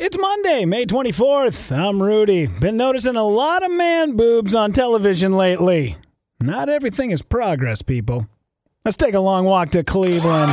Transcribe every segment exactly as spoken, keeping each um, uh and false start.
It's Monday, May twenty-fourth. I'm Rudy. Been noticing a lot of man boobs on television lately. Not everything is progress, people. Let's take a long walk to Cleveland.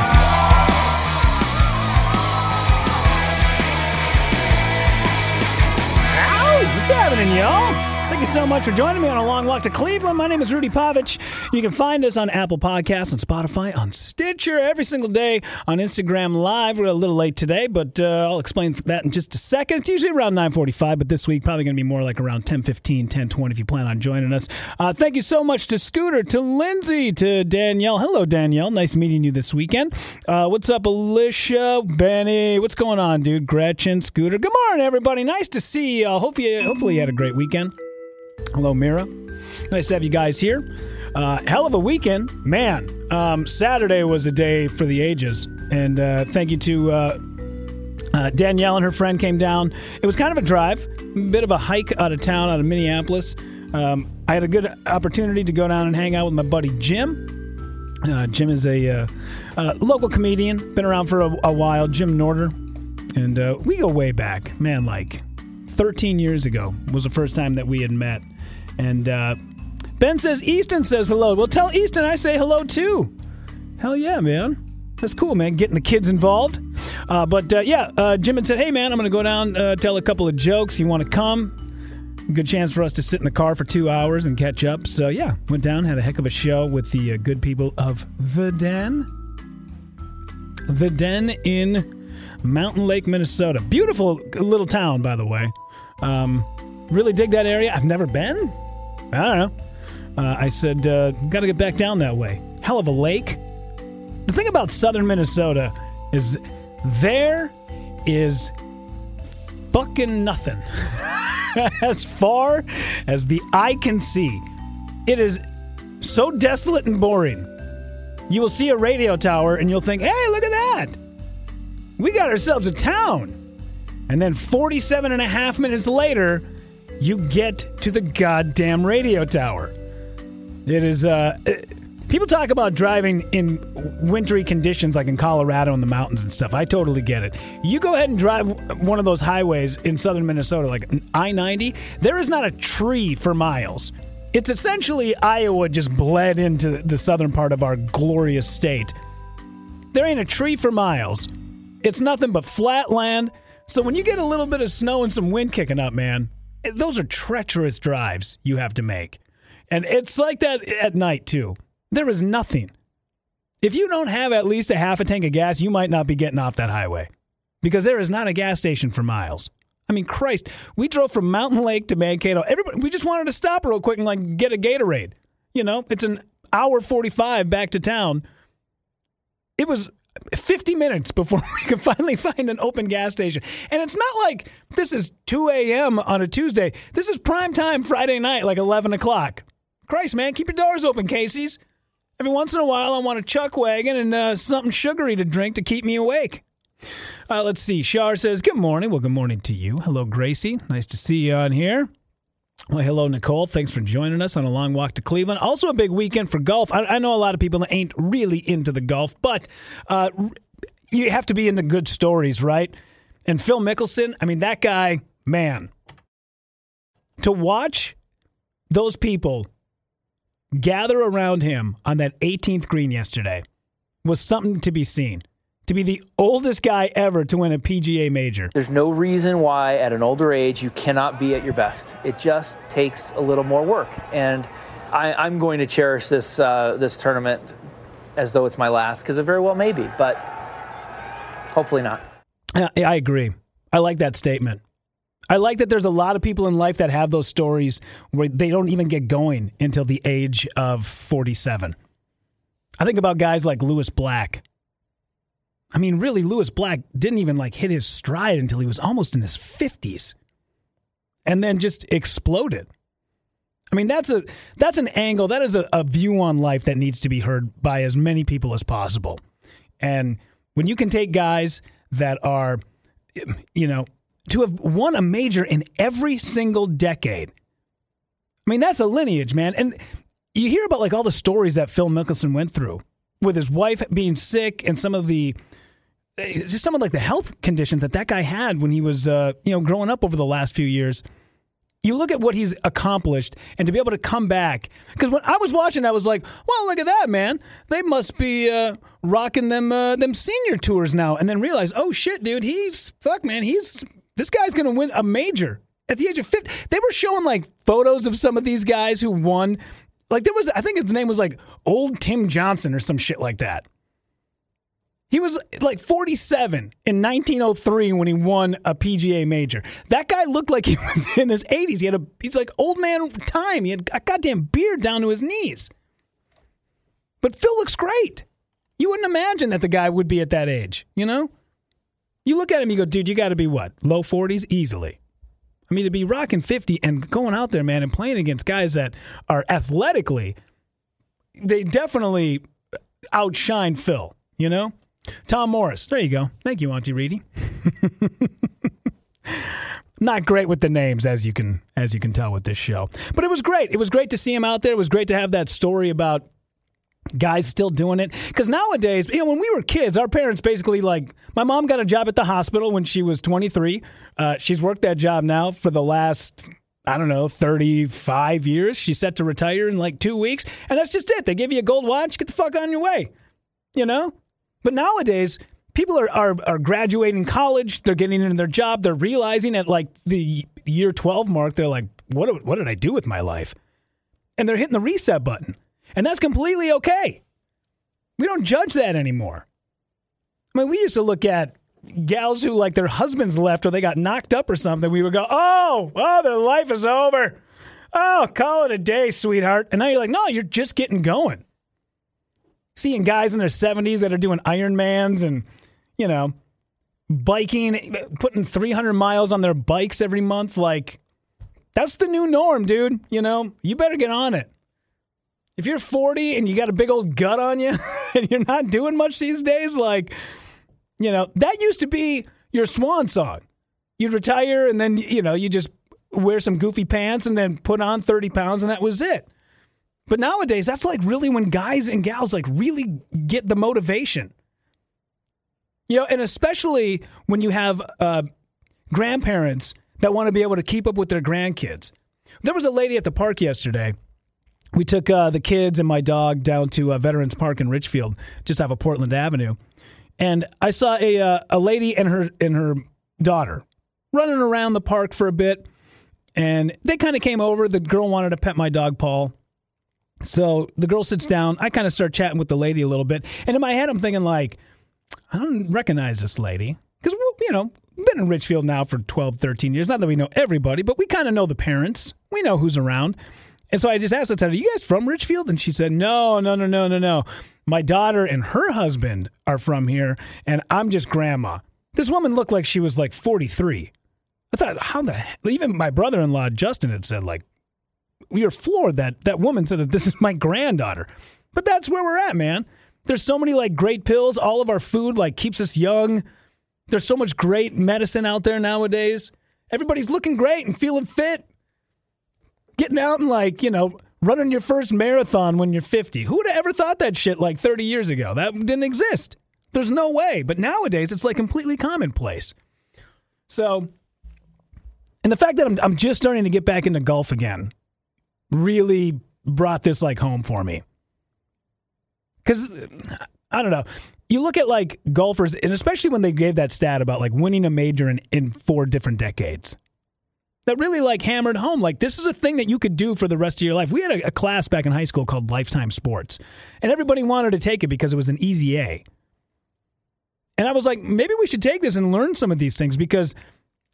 Ow! What's happening, y'all? Thank you so much for joining me on A Long Walk to Cleveland. My name is Rudy Pavich. You can find us on Apple Podcasts, on Spotify, on Stitcher every single day, on Instagram Live. We're a little late today, but uh, I'll explain that in just a second. It's usually around nine forty-five, but this week probably going to be more like around ten fifteen, ten twenty if you plan on joining us. Uh, thank you so much to Scooter, to Lindsay, to Danielle. Hello, Danielle. Nice meeting you this weekend. Uh, what's up, Alicia, Benny? What's going on, dude? Gretchen, Scooter. Good morning, everybody. Nice to see you. Uh, hope you hopefully you had a great weekend. Hello, Mira. Nice to have you guys here. Uh, hell of a weekend. Man, um, Saturday was a day for the ages. And uh, thank you to uh, uh, Danielle and her friend came down. It was kind of a drive, a bit of a hike out of town, out of Minneapolis. Um, I had a good opportunity to go down and hang out with my buddy Jim. Uh, Jim is a uh, uh, local comedian, been around for a, a while, Jim Norder. And uh, we go way back, man, like thirteen years ago was the first time that we had met. And uh, Ben says Easton says hello. Well, tell Easton I say hello, too. Hell yeah, man. That's cool, man, getting the kids involved. Uh, but, uh, yeah, uh, Jim had said, hey, man, I'm going to go down, uh, tell a couple of jokes. You want to come? Good chance for us to sit in the car for two hours and catch up. So, yeah, went down, had a heck of a show with the uh, good people of The Den. The Den in Mountain Lake, Minnesota. Beautiful little town, by the way. Um, really dig that area. I've never been. I don't know. Uh, I said, uh, got to get back down that way. Hell of a lake. The thing about southern Minnesota is there is fucking nothing. As far as the eye can see. It is so desolate and boring. You will see a radio tower and you'll think, hey, look at that. We got ourselves a town. And then forty-seven and a half minutes later, you get to the goddamn radio tower. It is, uh, it, people talk about driving in wintry conditions like in Colorado in the mountains and stuff. I totally get it. You go ahead and drive one of those highways in southern Minnesota, like I ninety, there is not a tree for miles. It's essentially Iowa just bled into the southern part of our glorious state. There ain't a tree for miles. It's nothing but flat land. So when you get a little bit of snow and some wind kicking up, man, those are treacherous drives you have to make. And it's like that at night, too. There is nothing. If you don't have at least a half a tank of gas, you might not be getting off that highway because there is not a gas station for miles. I mean, Christ, we drove from Mountain Lake to Mankato. Everybody, we just wanted to stop real quick and like get a Gatorade. You know, it's an hour forty-five back to town. It was fifty minutes before we could finally find an open gas station. And it's not like this is two a.m. on a Tuesday. This is prime time Friday night, like eleven o'clock. Christ, man, keep your doors open, Casey's. Every once in a while, I want a chuck wagon and uh, something sugary to drink to keep me awake. Uh, let's see. Char says, good morning. Well, good morning to you. Hello, Gracie. Nice to see you on here. Well, hello, Nicole. Thanks for joining us on A Long Walk to Cleveland. Also a big weekend for golf. I, I know a lot of people ain't really into the golf, but uh, you have to be into good stories, right? And Phil Mickelson, I mean, that guy, man. To watch those people gather around him on that eighteenth green yesterday was something to be seen. To be the oldest guy ever to win a P G A major. There's no reason why at an older age you cannot be at your best. It just takes a little more work. And I, I'm going to cherish this uh, this tournament as though it's my last, because it very well may be, but hopefully not. I, I agree. I like that statement. I like that there's a lot of people in life that have those stories where they don't even get going until the age of forty-seven. I think about guys like Lewis Black. I mean, really, Lewis Black didn't even like hit his stride until he was almost in his fifties and then just exploded. I mean, that's a that's an angle, that is a, a view on life that needs to be heard by as many people as possible. And when you can take guys that are, you know, to have won a major in every single decade, I mean, that's a lineage, man. And you hear about like all the stories that Phil Mickelson went through with his wife being sick and some of the, just some of like the health conditions that that guy had when he was, uh, you know, growing up over the last few years. You look at what he's accomplished and to be able to come back. Because when I was watching, I was like, well, look at that, man. They must be uh, rocking them uh, them senior tours now. And then realize, oh, shit, dude, he's, fuck, man, he's, this guy's going to win a major at the age of fifty. They were showing, like, photos of some of these guys who won. Like, there was, I think his name was, like, Old Tim Johnson or some shit like that. He was, like, forty-seven in nineteen oh three when he won a P G A major. That guy looked like he was in his eighties. He had a, he's like old man time. He had a goddamn beard down to his knees. But Phil looks great. You wouldn't imagine that the guy would be at that age, you know? You look at him, you go, dude, you got to be what? Low forties? Easily. I mean, to be rocking fifty and going out there, man, and playing against guys that are athletically, they definitely outshine Phil, you know? Tom Morris. There you go. Thank you, Auntie Reedy. Not great with the names, as you can as you can tell with this show. But it was great. It was great to see him out there. It was great to have that story about guys still doing it. Because nowadays, you know, when we were kids, our parents basically, like, my mom got a job at the hospital when she was twenty-three. Uh, she's worked that job now for the last, I don't know, thirty-five years. She's set to retire in like two weeks. And that's just it. They give you a gold watch. Get the fuck on your way. You know? But nowadays, people are, are, are graduating college. They're getting into their job. They're realizing at like the year twelve mark, they're like, what, what did I do with my life? And they're hitting the reset button. And that's completely okay. We don't judge that anymore. I mean, we used to look at gals who like their husbands left or they got knocked up or something. We would go, oh, oh, their life is over. Oh, call it a day, sweetheart. And now you're like, no, you're just getting going. Seeing guys in their seventies that are doing Ironmans and, you know, biking, putting three hundred miles on their bikes every month. Like, that's the new norm, dude. You know, you better get on it. If you're forty and you got a big old gut on you and you're not doing much these days, like, you know, that used to be your swan song. You'd retire and then, you know, you just wear some goofy pants and then put on thirty pounds and that was it. But nowadays, that's like really when guys and gals like really get the motivation, you know, and especially when you have uh, grandparents that want to be able to keep up with their grandkids. There was a lady at the park yesterday. We took uh, the kids and my dog down to uh, Veterans Park in Richfield, just off of Portland Avenue, and I saw a uh, a lady and her and her daughter running around the park for a bit, and they kind of came over. The girl wanted to pet my dog Paul. So the girl sits down. I kind of start chatting with the lady a little bit. And in my head, I'm thinking, like, I don't recognize this lady. Because, you know, we've been in Richfield now for twelve, thirteen years. Not that we know everybody, but we kind of know the parents. We know who's around. And so I just asked her, are you guys from Richfield? And she said, no, no, no, no, no, no. My daughter and her husband are from here, and I'm just grandma. This woman looked like she was, like, forty-three. I thought, how the hell? Even my brother-in-law, Justin, had said, like, we are floored that that woman said that this is my granddaughter. But that's where we're at, man. There's so many, like, great pills. All of our food, like, keeps us young. There's so much great medicine out there nowadays. Everybody's looking great and feeling fit. Getting out and, like, you know, running your first marathon when you're fifty. Who would have ever thought that shit, like, thirty years ago? That didn't exist. There's no way. But nowadays, it's, like, completely commonplace. So, and the fact that I'm, I'm just starting to get back into golf again really brought this like home for me. Because, I don't know, you look at like golfers, and especially when they gave that stat about like winning a major in, in four different decades, that really like hammered home, like this is a thing that you could do for the rest of your life. We had a, a class back in high school called Lifetime Sports, and everybody wanted to take it because it was an easy A. And I was like, maybe we should take this and learn some of these things, because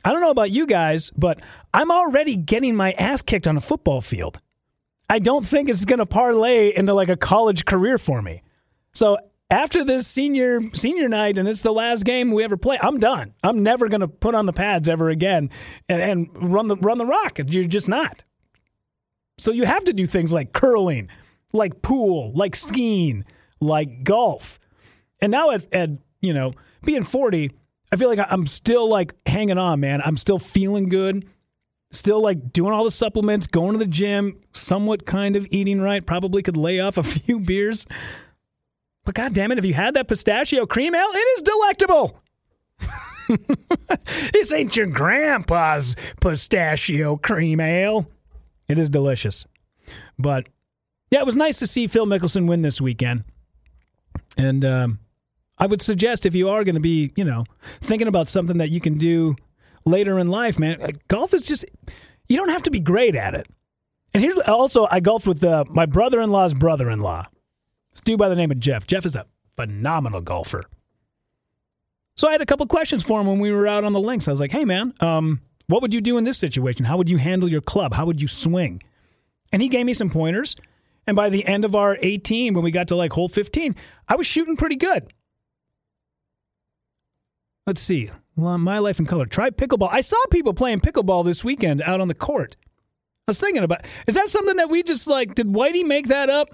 I don't know about you guys, but I'm already getting my ass kicked on a football field. I don't think it's going to parlay into like a college career for me. So after this senior senior night and it's the last game we ever play, I'm done. I'm never going to put on the pads ever again and, and run the run the rock. You're just not. So you have to do things like curling, like pool, like skiing, like golf. And now at, at you know, being forty, I feel like I'm still like hanging on, man. I'm still feeling good. Still like doing all the supplements, going to the gym, somewhat kind of eating right. Probably could lay off a few beers. But God damn it, if you had that pistachio cream ale, it is delectable. This ain't your grandpa's pistachio cream ale. It is delicious. But yeah, it was nice to see Phil Mickelson win this weekend. And um, I would suggest if you are going to be, you know, thinking about something that you can do later in life, man, golf is just, you don't have to be great at it. And here's also, I golfed with uh, my brother-in-law's brother-in-law. It's a dude by the name of Jeff. Jeff is a phenomenal golfer. So I had a couple questions for him when we were out on the links. I was like, hey, man, um, what would you do in this situation? How would you handle your club? How would you swing? And he gave me some pointers. And by the end of our eighteen, when we got to like hole fifteen, I was shooting pretty good. Let's see. Well, my life in color. Try pickleball. I saw people playing pickleball this weekend out on the court. I was thinking about, is that something that we just like, did Whitey make that up?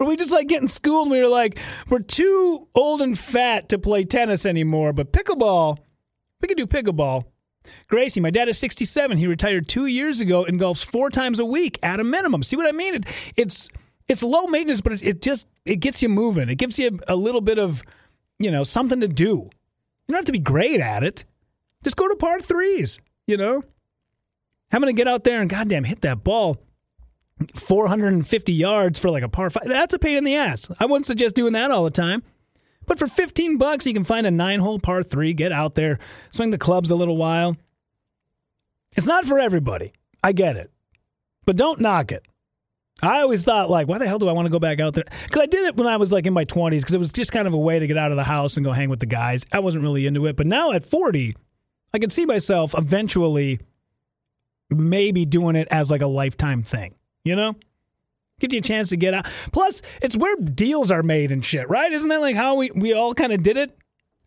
Were we just like getting schooled and we were like, we're too old and fat to play tennis anymore, but pickleball, we could do pickleball. Gracie, my dad is sixty-seven. He retired two years ago and golfs four times a week at a minimum. See what I mean? It, it's it's low maintenance, but it, it just, it gets you moving. It gives you a little bit of, you know, something to do. You don't have to be great at it. Just go to par threes, you know? I'm going to get out there and goddamn hit that ball four hundred fifty yards for like a par five. That's a pain in the ass. I wouldn't suggest doing that all the time. But for fifteen bucks, you can find a nine-hole par three, get out there, swing the clubs a little while. It's not for everybody. I get it. But don't knock it. I always thought, like, why the hell do I want to go back out there? Because I did it when I was, like, in my twenties, because it was just kind of a way to get out of the house and go hang with the guys. I wasn't really into it. But now at forty, I could see myself eventually maybe doing it as, like, a lifetime thing. You know? Gives you a chance to get out. Plus, it's where deals are made and shit, right? Isn't that like how we, we all kind of did it?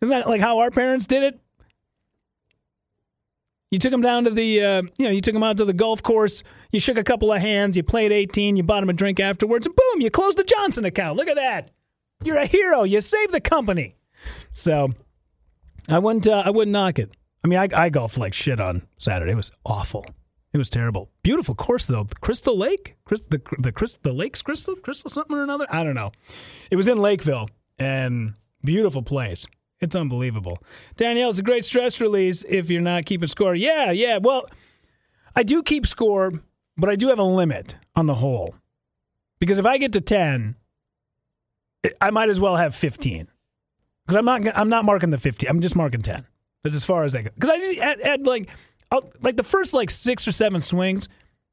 Isn't that like how our parents did it? You took them down to the, uh, you know, you took them out to the golf course, you shook a couple of hands, you played eighteen, you bought them a drink afterwards, and boom, you closed the Johnson account. Look at that. You're a hero. You saved the company. So I wouldn't, uh, I wouldn't knock it. I mean, I, I golfed like shit on Saturday. It was awful. It was terrible. Beautiful course, though. Crystal Lake? Chris, the the, Chris, the Lakes Crystal? Crystal something or another? I don't know. It was in Lakeville, and beautiful place. It's unbelievable. Danielle, it's a great stress release if you're not keeping score. Yeah, yeah. Well, I do keep score, but I do have a limit on the hole. Because if I get to ten, I might as well have fifteen. Because I'm not, I'm not marking the fifteen. I'm just marking ten. That's as far as I go. Because I just had, had like... I'll, like the first like six or seven swings,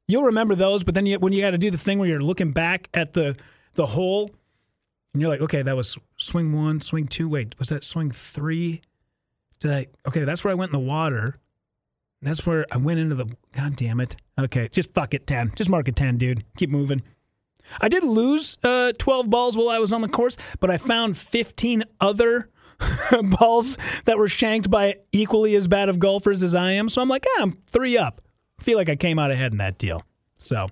you'll remember those, but then you, when you got to do the thing where you're looking back at the the hole, and you're like, okay, that was swing one, swing two. Wait, was that swing three? Did I? Okay, that's where I went in the water. That's where I went into the. God damn it. Okay, just fuck it, ten. Just mark it ten, dude. Keep moving. I did lose uh, twelve balls while I was on the course, but I found fifteen other balls that were shanked by equally as bad of golfers as I am. So I'm like, yeah, I'm three up. I feel like I came out ahead in that deal. So,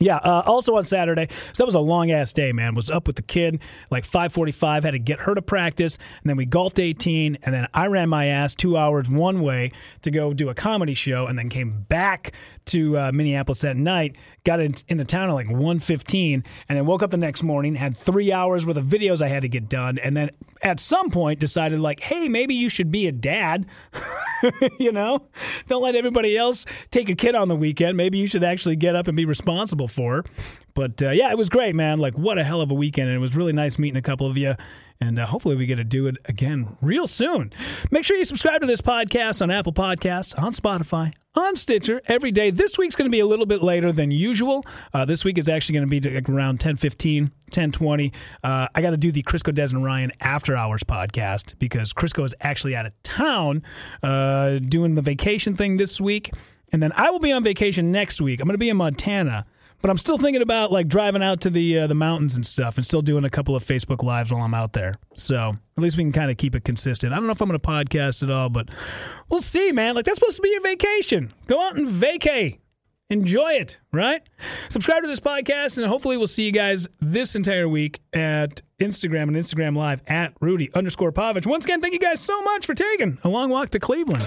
yeah, uh, also on Saturday, so that was a long-ass day, man. Was up with the kid, like five forty-five, had to get her to practice, and then we golfed eighteen, and then I ran my ass two hours one way to go do a comedy show, and then came back to uh, Minneapolis at night, got in, into town at like one fifteen, and then woke up the next morning, had three hours worth of videos I had to get done, and then at some point decided, like, hey, maybe you should be a dad, you know? Don't let everybody else take a kid on the weekend. Maybe you should actually get up and be responsible for. But uh, yeah, it was great, man. Like, what a hell of a weekend. And it was really nice meeting a couple of you. And uh, hopefully we get to do it again real soon. Make sure you subscribe to this podcast on Apple Podcasts, on Spotify, on Stitcher every day. This week's going to be a little bit later than usual. Uh, this week is actually going to be like around ten fifteen, ten twenty. Uh, I got to do the Crisco, Des, and Ryan After Hours podcast because Crisco is actually out of town uh, doing the vacation thing this week. And then I will be on vacation next week. I'm going to be in Montana. But I'm still thinking about like driving out to the uh, the mountains and stuff, and still doing a couple of Facebook Lives while I'm out there. So at least we can kind of keep it consistent. I don't know if I'm going to podcast at all, but we'll see, man. Like, that's supposed to be your vacation. Go out and vacay. Enjoy it, right? Subscribe to this podcast, and hopefully we'll see you guys this entire week at Instagram and Instagram Live at Rudy underscore Pavich. Once again, thank you guys so much for taking a long walk to Cleveland.